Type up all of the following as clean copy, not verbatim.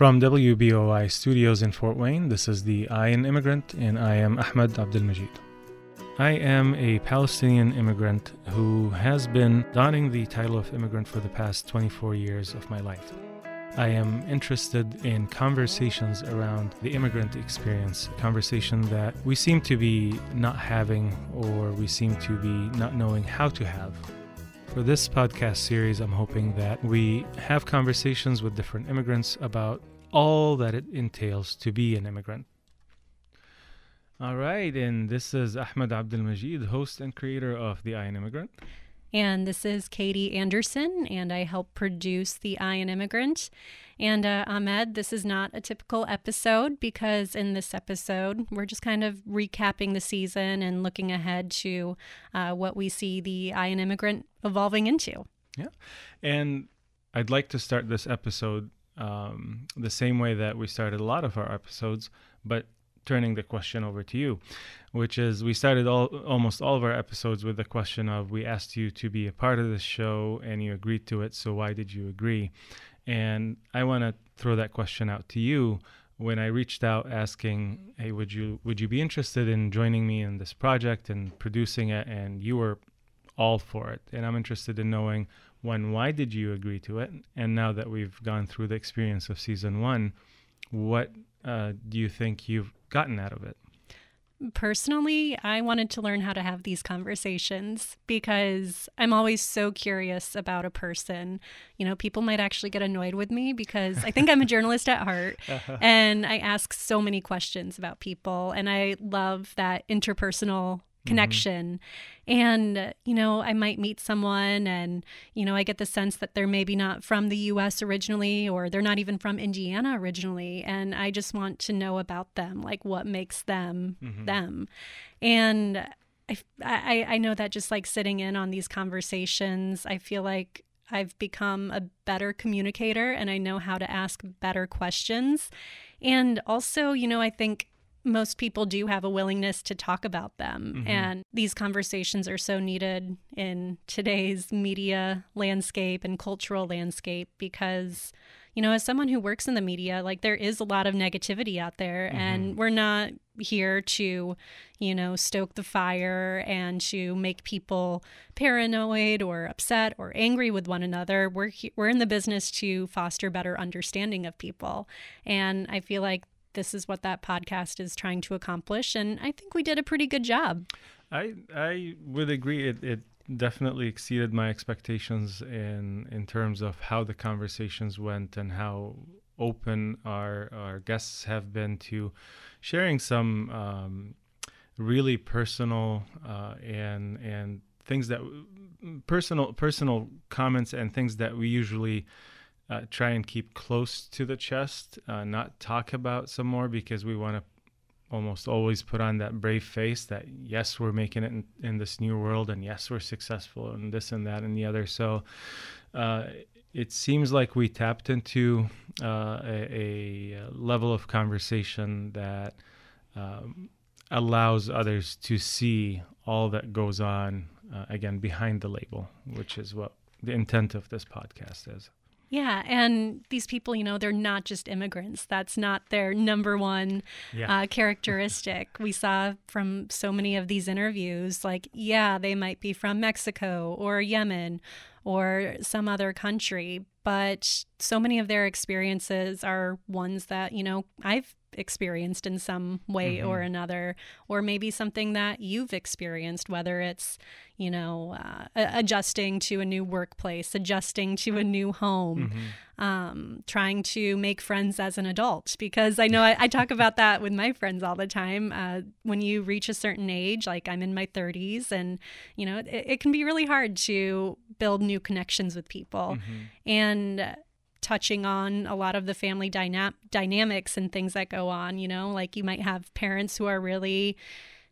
From WBOI Studios in Fort Wayne, this is The I In Immigrant, and I am Ahmed Abdelmajid. I am a Palestinian immigrant who has been donning the title of immigrant for the past 24 years of my life. I am interested in conversations around the immigrant experience, a conversation that we seem to be not having or we seem to be not knowing how to have. For this podcast series, I'm hoping that we have conversations with different immigrants about all that it entails to be an immigrant. All right, and this is Ahmed Abdelmajid, host and creator of The I In Immigrant. And this is Katie Anderson, and I help produce The I In Immigrant. And Ahmed, this is not a typical episode because in this episode, we're just kind of recapping the season and looking ahead to what we see The I In Immigrant evolving into. Yeah, and I'd like to start this episode the same way that we started a lot of our episodes, but turning the question over to you, which is we started almost all of our episodes with the question of, we asked you to be a part of this show and you agreed to it, so why did you agree? And I want to throw that question out to you. When I reached out asking, hey, would you be interested in joining me in this project and producing it, and you were all for it, and I'm interested in knowing, one, why did you agree to it? And now that we've gone through the experience of season one, what do you think you've gotten out of it? Personally, I wanted to learn how to have these conversations because I'm always so curious about a person. You know, people might actually get annoyed with me because I think I'm a journalist at heart, and I ask so many questions about people, and I love that interpersonal connection. Mm-hmm. And, you know, I might meet someone and, you know, I get the sense that they're maybe not from the U.S. originally, or they're not even from Indiana originally. And I just want to know about them, like what makes them mm-hmm. them. And I know that just like sitting in on these conversations, I feel like I've become a better communicator and I know how to ask better questions. And also, you know, I think most people do have a willingness to talk about them. Mm-hmm. And these conversations are so needed in today's media landscape and cultural landscape because, you know, as someone who works in the media, like there is a lot of negativity out there mm-hmm. and we're not here to, you know, stoke the fire and to make people paranoid or upset or angry with one another. We're in the business to foster better understanding of people. And I feel like this is what that podcast is trying to accomplish, and I think we did a pretty good job. I would agree. It definitely exceeded my expectations in terms of how the conversations went and how open our guests have been to sharing some really personal and things that personal comments and things that we usually try and keep close to the chest, not talk about some more because we want to almost always put on that brave face that, yes, we're making it in this new world, and yes, we're successful, and this and that and the other. So it seems like we tapped into a level of conversation that allows others to see all that goes on, again, behind the label, which is what the intent of this podcast is. Yeah, and these people, you know, they're not just immigrants. That's not their number one characteristic. We saw from so many of these interviews, like, yeah, they might be from Mexico or Yemen or some other country, but so many of their experiences are ones that, you know, I've experienced in some way mm-hmm. or another, or maybe something that you've experienced, whether it's, you know, adjusting to a new workplace, adjusting to a new home, mm-hmm. Trying to make friends as an adult, because I know I talk about that with my friends all the time. When you reach a certain age, like I'm in my 30s, and, you know, it can be really hard to build new connections with people. Mm-hmm. And touching on a lot of the family dynamics and things that go on, you know, like you might have parents who are really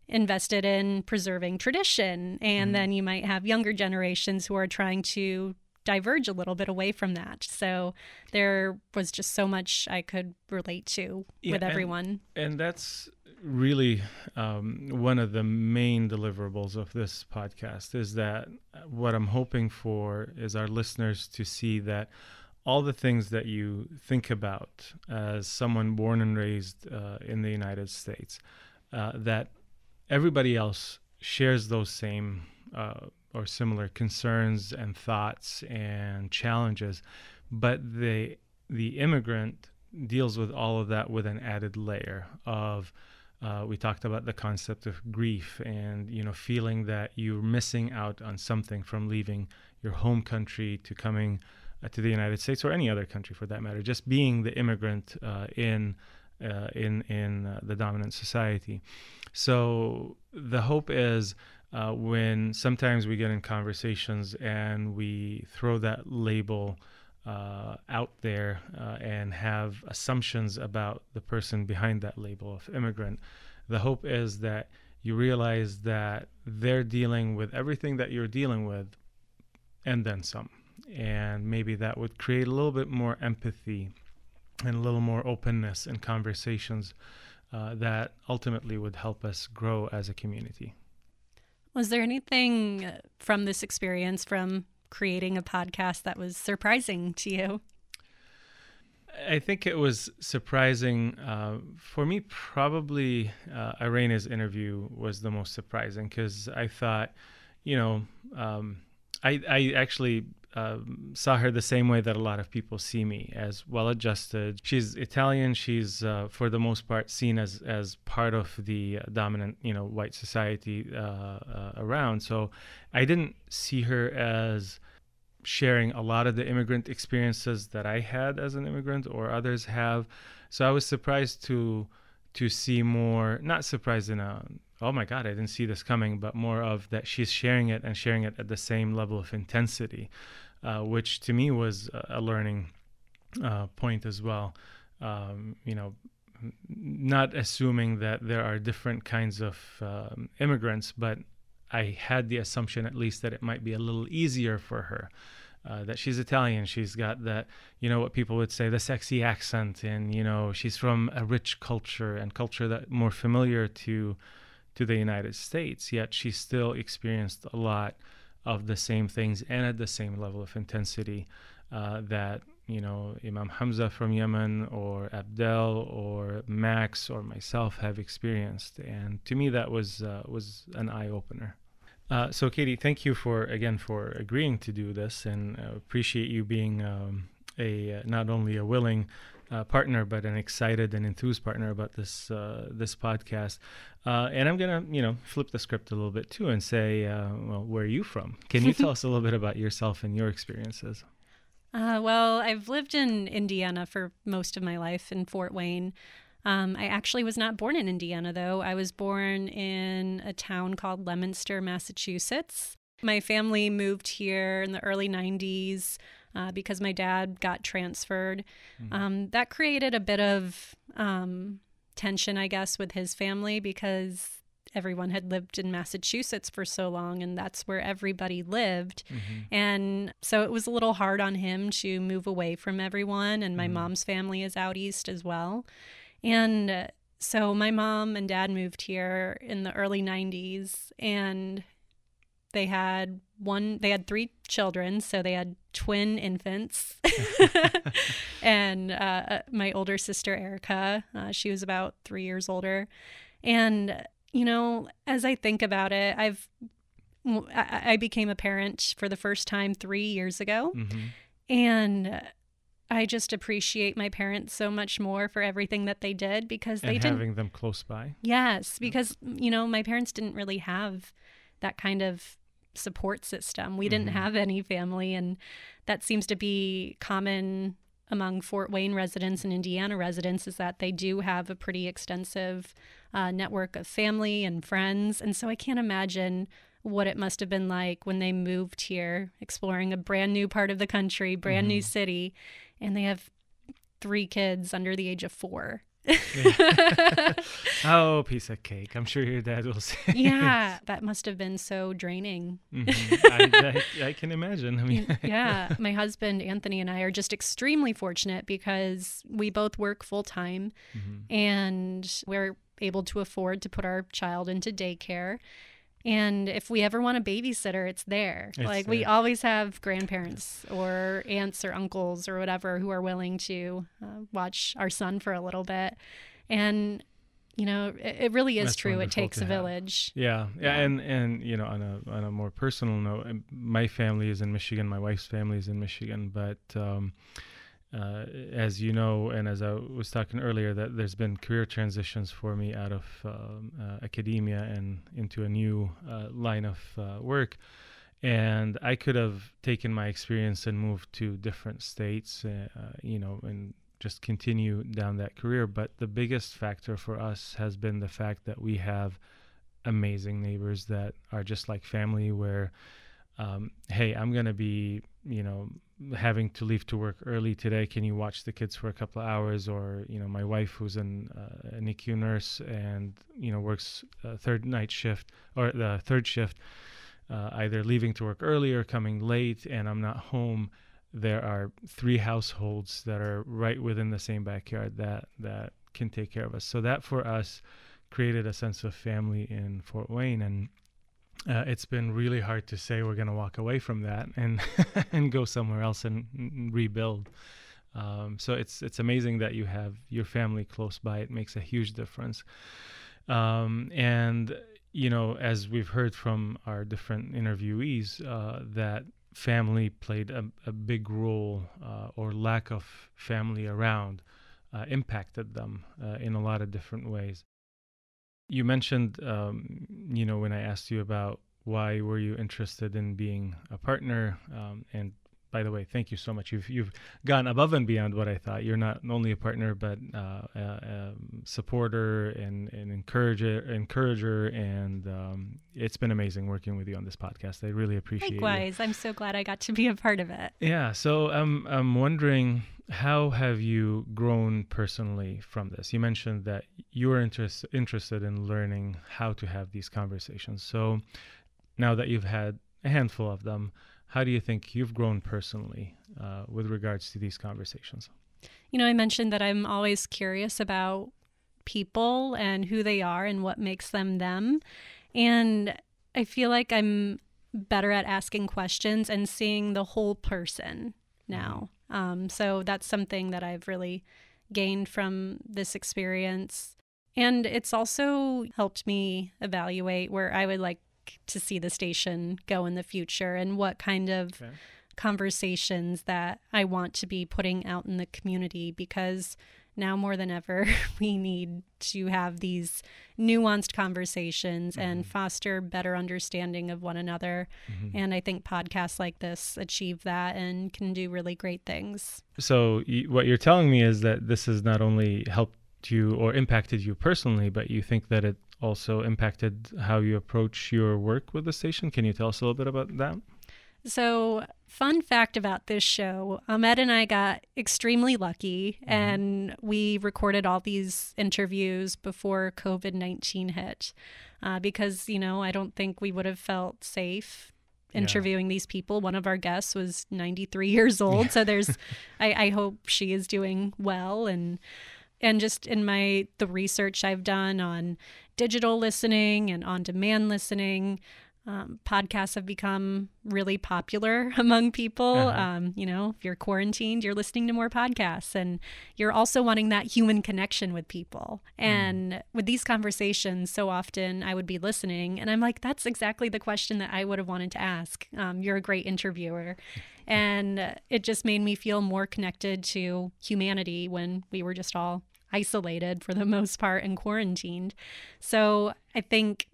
invested in preserving tradition, and mm-hmm. then you might have younger generations who are trying to diverge a little bit away from that. So there was just so much I could relate to with everyone. And that's really one of the main deliverables of this podcast, is that what I'm hoping for is our listeners to see that all the things that you think about as someone born and raised in the United States, that everybody else shares those same or similar concerns and thoughts and challenges, but the immigrant deals with all of that with an added layer of we talked about the concept of grief and, you know, feeling that you're missing out on something from leaving your home country to coming to the United States or any other country for that matter, just being the immigrant in the dominant society. So the hope is when sometimes we get in conversations and we throw that label out there and have assumptions about the person behind that label of immigrant, the hope is that you realize that they're dealing with everything that you're dealing with and then some. And maybe that would create a little bit more empathy and a little more openness in conversations that ultimately would help us grow as a community. Was there anything from this experience, from creating a podcast, that was surprising to you? I think it was surprising for me. Probably Irina's interview was the most surprising, because I thought, you know, I actually saw her the same way that a lot of people see me, as well-adjusted. She's Italian. She's for the most part seen as part of the dominant, you know, white society around. So I didn't see her as sharing a lot of the immigrant experiences that I had as an immigrant or others have. So I was surprised to see more, not surprised in a, oh my God, I didn't see this coming, but more of that she's sharing it and sharing it at the same level of intensity, which to me was a learning point as well. You know, not assuming that there are different kinds of immigrants, but I had the assumption at least that it might be a little easier for her. That she's Italian, she's got that, you know, what people would say, the sexy accent, and, you know, she's from a rich culture and culture that more familiar to the United States, yet she still experienced a lot of the same things and at the same level of intensity that, you know, Imam Hamza from Yemen or Abdel or Max or myself have experienced. And to me, that was an eye-opener. So Katie, thank you for agreeing to do this, and appreciate you being not only a willing partner, but an excited and enthused partner about this this podcast. And I'm gonna, you know, flip the script a little bit too and say, well, where are you from? Can you tell us a little bit about yourself and your experiences? Well, I've lived in Indiana for most of my life, in Fort Wayne. I actually was not born in Indiana, though. I was born in a town called Leominster, Massachusetts. My family moved here in the early 90s because my dad got transferred. Mm-hmm. That created a bit of tension, I guess, with his family, because everyone had lived in Massachusetts for so long, and that's where everybody lived. Mm-hmm. And so it was a little hard on him to move away from everyone, and my mm-hmm. mom's family is out east as well. And so my mom and dad moved here in the early 90s, and they had three children, so they had twin infants. And my older sister, Erica, she was about 3 years older. And, you know, as I think about it, I became a parent for the first time 3 years ago. Mm-hmm. And I just appreciate my parents so much more for everything that they did, because they didn't— having them close by. Yes, because, you know, my parents didn't really have that kind of support system. We mm-hmm. didn't have any family, and that seems to be common among Fort Wayne residents and Indiana residents, is that they do have a pretty extensive network of family and friends. And so I can't imagine what it must have been like when they moved here, exploring a brand new part of the country, brand mm-hmm. new city, and they have three kids under the age of four. Oh, piece of cake. I'm sure your dad will say. Yeah, that must have been so draining. Mm-hmm. I can imagine. I mean, yeah, my husband, Anthony, and I are just extremely fortunate because we both work full time mm-hmm. and we're able to afford to put our child into daycare. And if we ever want a babysitter, it's there. We always have grandparents or aunts or uncles or whatever who are willing to watch our son for a little bit. And, you know, it really is true. It takes a village. Yeah. And you know, on a more personal note, my family is in Michigan. My wife's family is in Michigan. But as you know, and as I was talking earlier, that there's been career transitions for me out of academia and into a new line of work. And I could have taken my experience and moved to different states, you know, and just continue down that career. But the biggest factor for us has been the fact that we have amazing neighbors that are just like family, where, hey, I'm going to be, you know, having to leave to work early today. Can you watch the kids for a couple of hours? Or, you know, my wife, who's a NICU nurse and, you know, works the third shift, either leaving to work early or coming late, and I'm not home. There are three households that are right within the same backyard that can take care of us. So that for us created a sense of family in Fort Wayne, and it's been really hard to say we're going to walk away from that and and go somewhere else and rebuild. So it's amazing that you have your family close by. It makes a huge difference. And you know, as we've heard from our different interviewees, that family played a big role, or lack of family around impacted them in a lot of different ways. You mentioned, you know, when I asked you about why were you interested in being a partner, and by the way, thank you so much. You've gone above and beyond what I thought. You're not only a partner, but a supporter and encourager. And it's been amazing working with you on this podcast. I really appreciate it. Likewise, I'm so glad I got to be a part of it. Yeah. So I'm wondering, how have you grown personally from this? You mentioned that you were interested in learning how to have these conversations. So now that you've had a handful of them, how do you think you've grown personally with regards to these conversations? You know, I mentioned that I'm always curious about people and who they are and what makes them them. And I feel like I'm better at asking questions and seeing the whole person now. So that's something that I've really gained from this experience. And it's also helped me evaluate where I would like to see the station go in the future and what kind of conversations that I want to be putting out in the community, because now more than ever, we need to have these nuanced conversations and foster better understanding of one another. And I think podcasts like this achieve that and can do really great things. So what you're telling me is that this has not only helped you or impacted you personally, but you think that it also impacted how you approach your work with the station. Can you tell us a little bit about that? So, fun fact about this show, Ahmed and I got extremely lucky, and we recorded all these interviews before COVID-19 hit, because, you know, I don't think we would have felt safe interviewing these people. One of our guests was 93 years old, so there's, I hope she is doing well. And just in the research I've done on digital listening and on-demand listening, podcasts have become really popular among people. You know, if you're quarantined, you're listening to more podcasts, and you're also wanting that human connection with people. And with these conversations, so often I would be listening, and I'm like, that's exactly the question that I would have wanted to ask. You're a great interviewer. And it just made me feel more connected to humanity when we were just all isolated for the most part and quarantined. So I think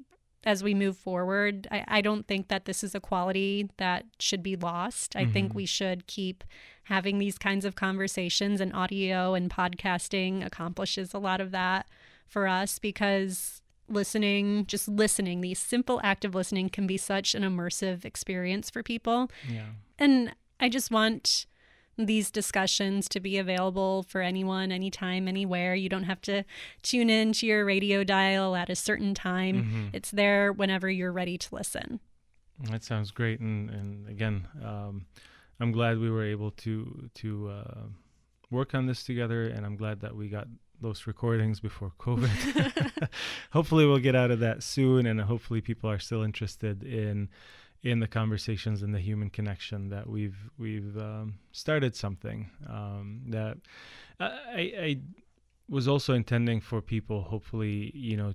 as we move forward, I don't think that this is a quality that should be lost. I think we should keep having these kinds of conversations, and audio and podcasting accomplishes a lot of that for us, because just listening, the simple act of listening can be such an immersive experience for people. Yeah. And I just want these discussions to be available for anyone, anytime, anywhere. You don't have to tune in to your radio dial at a certain time. It's there whenever you're ready to listen. That sounds great. And again, I'm glad we were able to work on this together, and I'm glad that we got those recordings before COVID. Hopefully we'll get out of that soon, and hopefully people are still interested in the conversations and the human connection that we've started something that I was also intending for people, hopefully,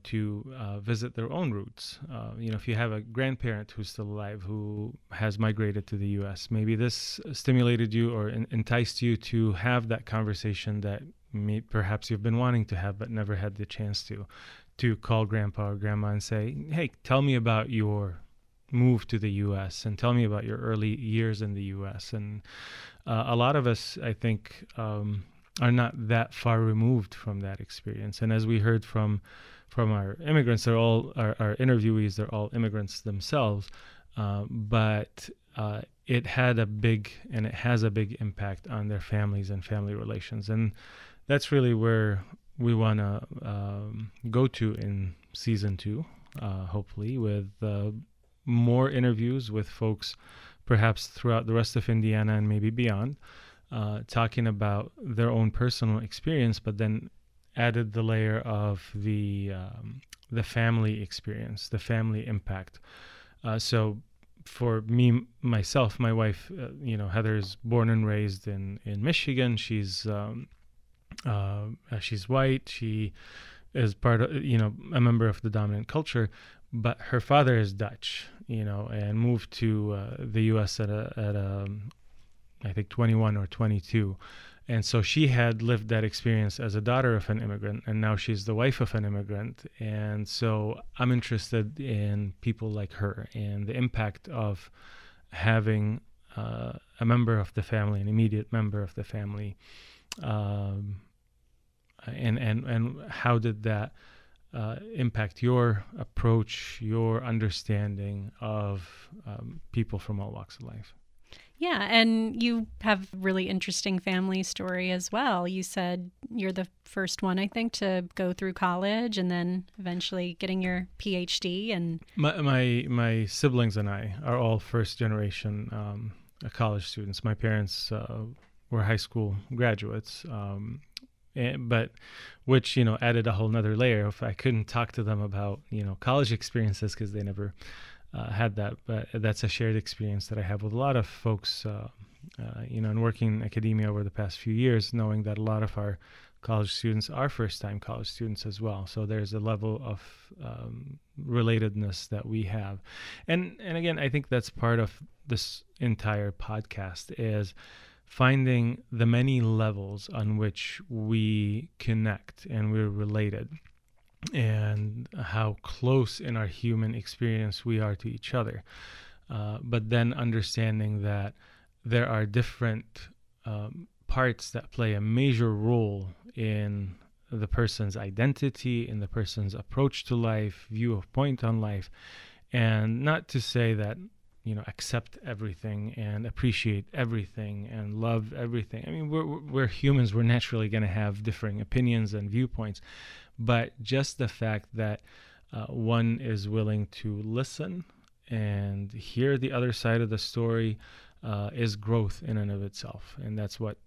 to visit their own roots. If you have a grandparent who's still alive, who has migrated to the U.S., maybe this stimulated you or enticed you to have that conversation that perhaps you've been wanting to have but never had the chance to call grandpa or grandma and say, hey, tell me about your move to the U.S. and tell me about your early years in the U.S. And a lot of us, I think, are not that far removed from that experience. And as we heard from our immigrants, they're all our interviewees, they're all immigrants themselves, but it had a big, and it has a big impact on their families and family relations. And that's really where we want to go to in season 2, hopefully, with more interviews with folks perhaps throughout the rest of Indiana and maybe beyond, talking about their own personal experience, but then added the layer of the family experience, the family impact. So for me, myself, my wife, Heather is born and raised in Michigan. She's white. She is part of, a member of the dominant culture, but her father is Dutch, and moved to the U.S. at a I think 21 or 22. And so she had lived that experience as a daughter of an immigrant, and now she's the wife of an immigrant. And so I'm interested in people like her and the impact of having a member of the family, an immediate member of the family. And how did that impact your approach, your understanding of people from all walks of life? Yeah, and you have really interesting family story as well. You said you're the first one, I think, to go through college and then eventually getting your PhD. And my siblings and I are all first-generation college students. My parents were high school graduates, which added a whole nother layer. If I couldn't talk to them about college experiences because they never had that, but that's a shared experience that I have with a lot of folks, and working in academia over the past few years, knowing that a lot of our college students are first-time college students as well. So there's a level of relatedness that we have. And again, I think that's part of this entire podcast is finding the many levels on which we connect and we're related, and how close in our human experience we are to each other. But then understanding that there are different parts that play a major role in the person's identity, in the person's approach to life, viewpoint on life. And not to say that, accept everything and appreciate everything and love everything. I mean, we're humans. We're naturally going to have differing opinions and viewpoints. But just the fact that one is willing to listen and hear the other side of the story is growth in and of itself. And that's what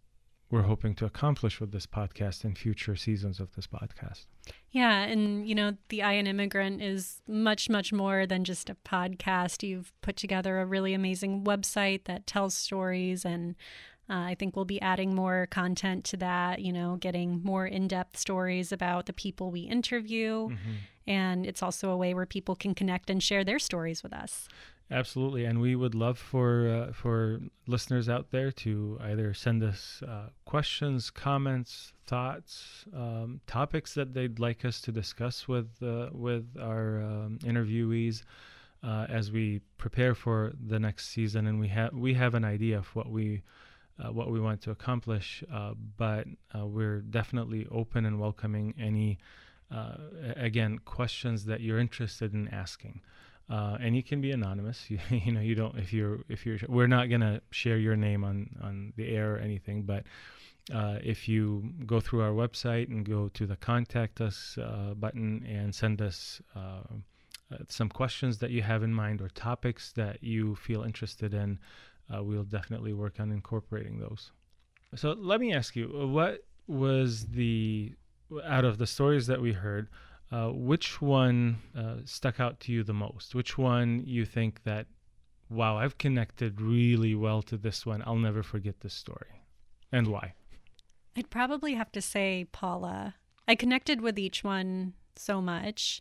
we're hoping to accomplish with this podcast and future seasons of this podcast. Yeah. And, The I In Immigrant is much, much more than just a podcast. You've put together a really amazing website that tells stories, and I think we'll be adding more content to that, getting more in-depth stories about the people we interview. Mm-hmm. And it's also a way where people can connect and share their stories with us. Absolutely. And we would love for listeners out there to either send us questions, comments, thoughts, topics that they'd like us to discuss with our interviewees as we prepare for the next season. And we have an idea of what we want to accomplish, but we're definitely open and welcoming any, questions that you're interested in asking. And you can be anonymous. You don't, if you're, we're not going to share your name on the air or anything, but if you go through our website and go to the contact us button and send us some questions that you have in mind or topics that you feel interested in, we'll definitely work on incorporating those. So let me ask you, what was the out of the stories that we heard, which one stuck out to you the most? Which one you think that, wow, I've connected really well to this one. I'll never forget this story. And why? I'd probably have to say Paula. I connected with each one so much,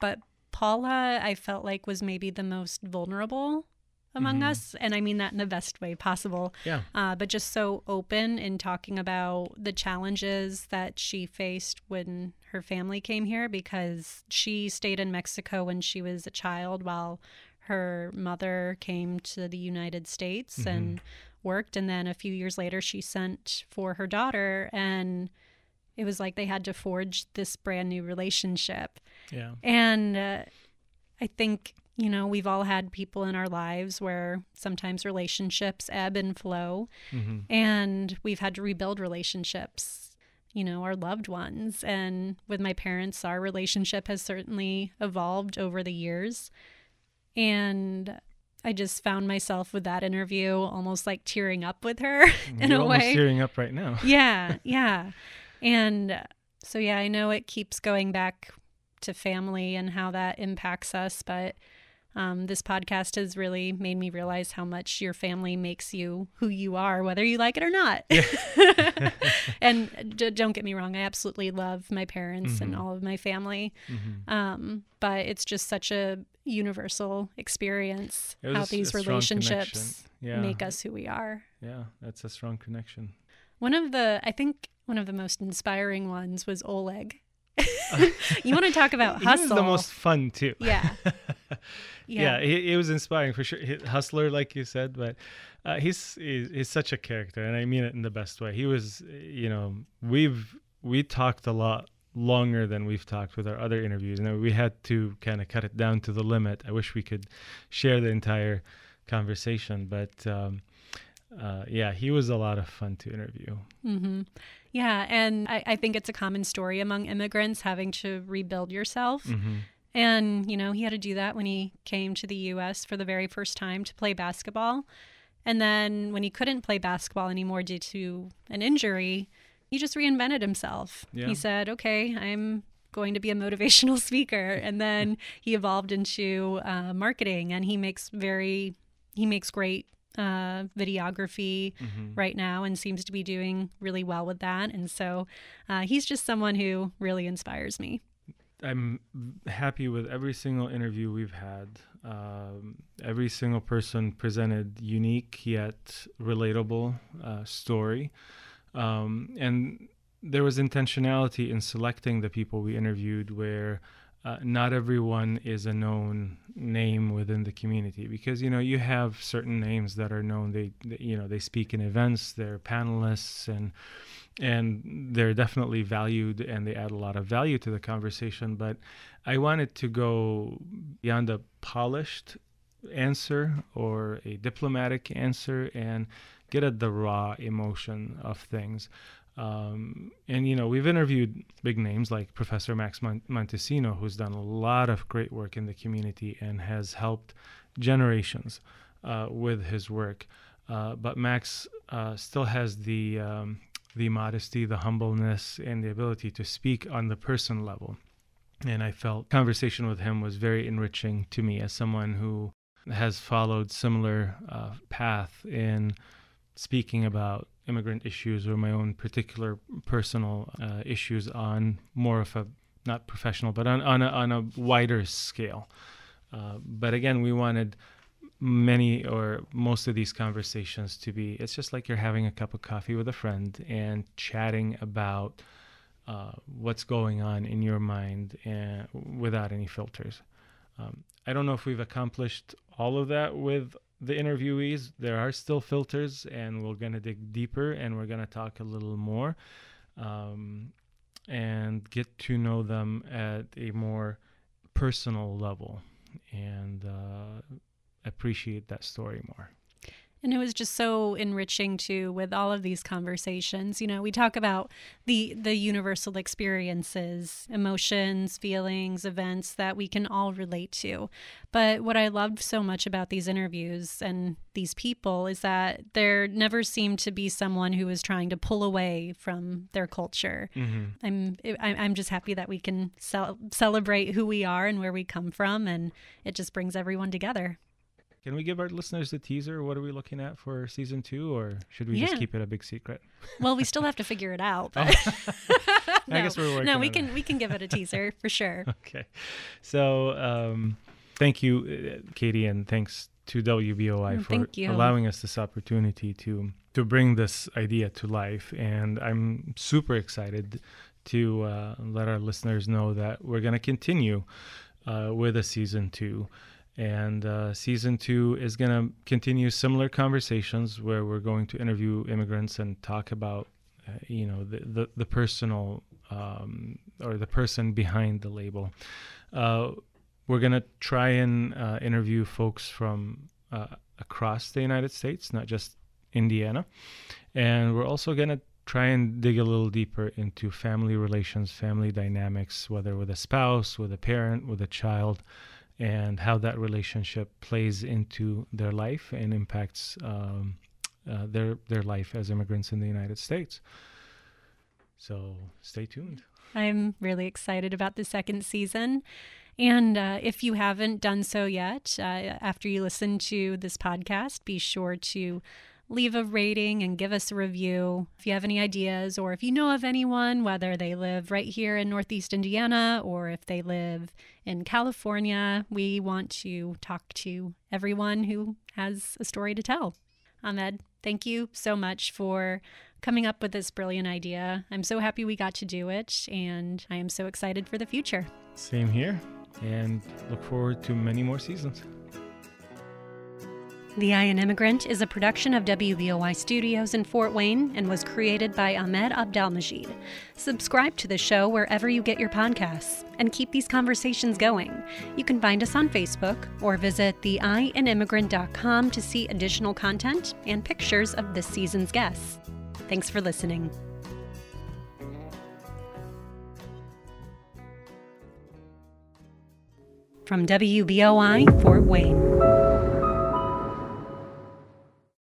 but Paula, I felt like, was maybe the most vulnerable among us. And I mean that in the best way possible. Yeah. But just so open in talking about the challenges that she faced when her family came here, because she stayed in Mexico when she was a child while her mother came to the United States and worked. And then a few years later, she sent for her daughter, and it was like they had to forge this brand new relationship. Yeah. And I think, you know, we've all had people in our lives where sometimes relationships ebb and flow, and we've had to rebuild relationships, you know, our loved ones. And with my parents, our relationship has certainly evolved over the years. And I just found myself with that interview almost like tearing up with her in a way. You're almost tearing up right now. Yeah, yeah. And so, yeah, I know it keeps going back to family and how that impacts us, but this podcast has really made me realize how much your family makes you who you are, whether you like it or not. Yeah. And don't get me wrong, I absolutely love my parents and all of my family. But it's just such a universal experience, how these relationships make us who we are. Yeah, that's a strong connection. I think one of the most inspiring ones was Oleg. You want to talk about hustle. He was the most fun too. Yeah. Yeah, he was inspiring for sure. Hustler, like you said, but he's such a character, and I mean it in the best way. He was, you know, we talked a lot longer than we've talked with our other interviews. And we had to kind of cut it down to the limit. I wish we could share the entire conversation, but yeah, he was a lot of fun to interview. Yeah, and I think it's a common story among immigrants having to rebuild yourself. And, you know, he had to do that when he came to the U.S. for the very first time to play basketball. And then when he couldn't play basketball anymore due to an injury, he just reinvented himself. Yeah. He said, okay, I'm going to be a motivational speaker. And then he evolved into marketing, and he makes great videography right now and seems to be doing really well with that. And so he's just someone who really inspires me. I'm happy with every single interview we've had. Every single person presented unique yet relatable story. And there was intentionality in selecting the people we interviewed, where not everyone is a known name within the community, because, you know, you have certain names that are known. They speak in events, they're panelists, and they're definitely valued, and they add a lot of value to the conversation. But I wanted to go beyond a polished answer or a diplomatic answer and get at the raw emotion of things. And, you know, we've interviewed big names like Professor Max Montesino, who's done a lot of great work in the community and has helped generations with his work. But Max still has the modesty, the humbleness, and the ability to speak on the person level. And I felt conversation with him was very enriching to me as someone who has followed similar path in speaking about immigrant issues or my own particular personal issues on more of a, not professional, but on a wider scale. But again, we wanted many or most of these conversations to be, it's just like you're having a cup of coffee with a friend and chatting about what's going on in your mind and without any filters. I don't know if we've accomplished all of that with the interviewees. There are still filters, and we're going to dig deeper, and we're going to talk a little more and get to know them at a more personal level and appreciate that story more. And it was just so enriching, too, with all of these conversations. You know, we talk about the universal experiences, emotions, feelings, events that we can all relate to. But what I loved so much about these interviews and these people is that there never seemed to be someone who was trying to pull away from their culture. Mm-hmm. I'm just happy that we can celebrate who we are and where we come from, and it just brings everyone together. Can we give our listeners the teaser? What are we looking at for season 2, or should we just keep it a big secret? Well, we still have to figure it out. But I guess we're working. No, we can give it a teaser for sure. Okay, so thank you, Katie, and thanks to WBOI for allowing us this opportunity to bring this idea to life. And I'm super excited to let our listeners know that we're going to continue with a season 2. And season 2 is going to continue similar conversations where we're going to interview immigrants and talk about, the personal or the person behind the label. We're going to try and interview folks from across the United States, not just Indiana. And we're also going to try and dig a little deeper into family relations, family dynamics, whether with a spouse, with a parent, with a child, and how that relationship plays into their life and impacts their life as immigrants in the United States. So stay tuned. I'm really excited about the second season. And if you haven't done so yet, after you listen to this podcast, be sure to leave a rating and give us a review. If you have any ideas, or if you know of anyone, whether they live right here in Northeast Indiana or if they live in California, we want to talk to everyone who has a story to tell. Ahmed, thank you so much for coming up with this brilliant idea. I'm so happy we got to do it, and I am so excited for the future. Same here, and look forward to many more seasons. The I In Immigrant is a production of WBOI Studios in Fort Wayne and was created by Ahmed Abdelmajid. Subscribe to the show wherever you get your podcasts and keep these conversations going. You can find us on Facebook or visit theeanimmigrant.com to see additional content and pictures of this season's guests. Thanks for listening. From WBOI, Fort Wayne.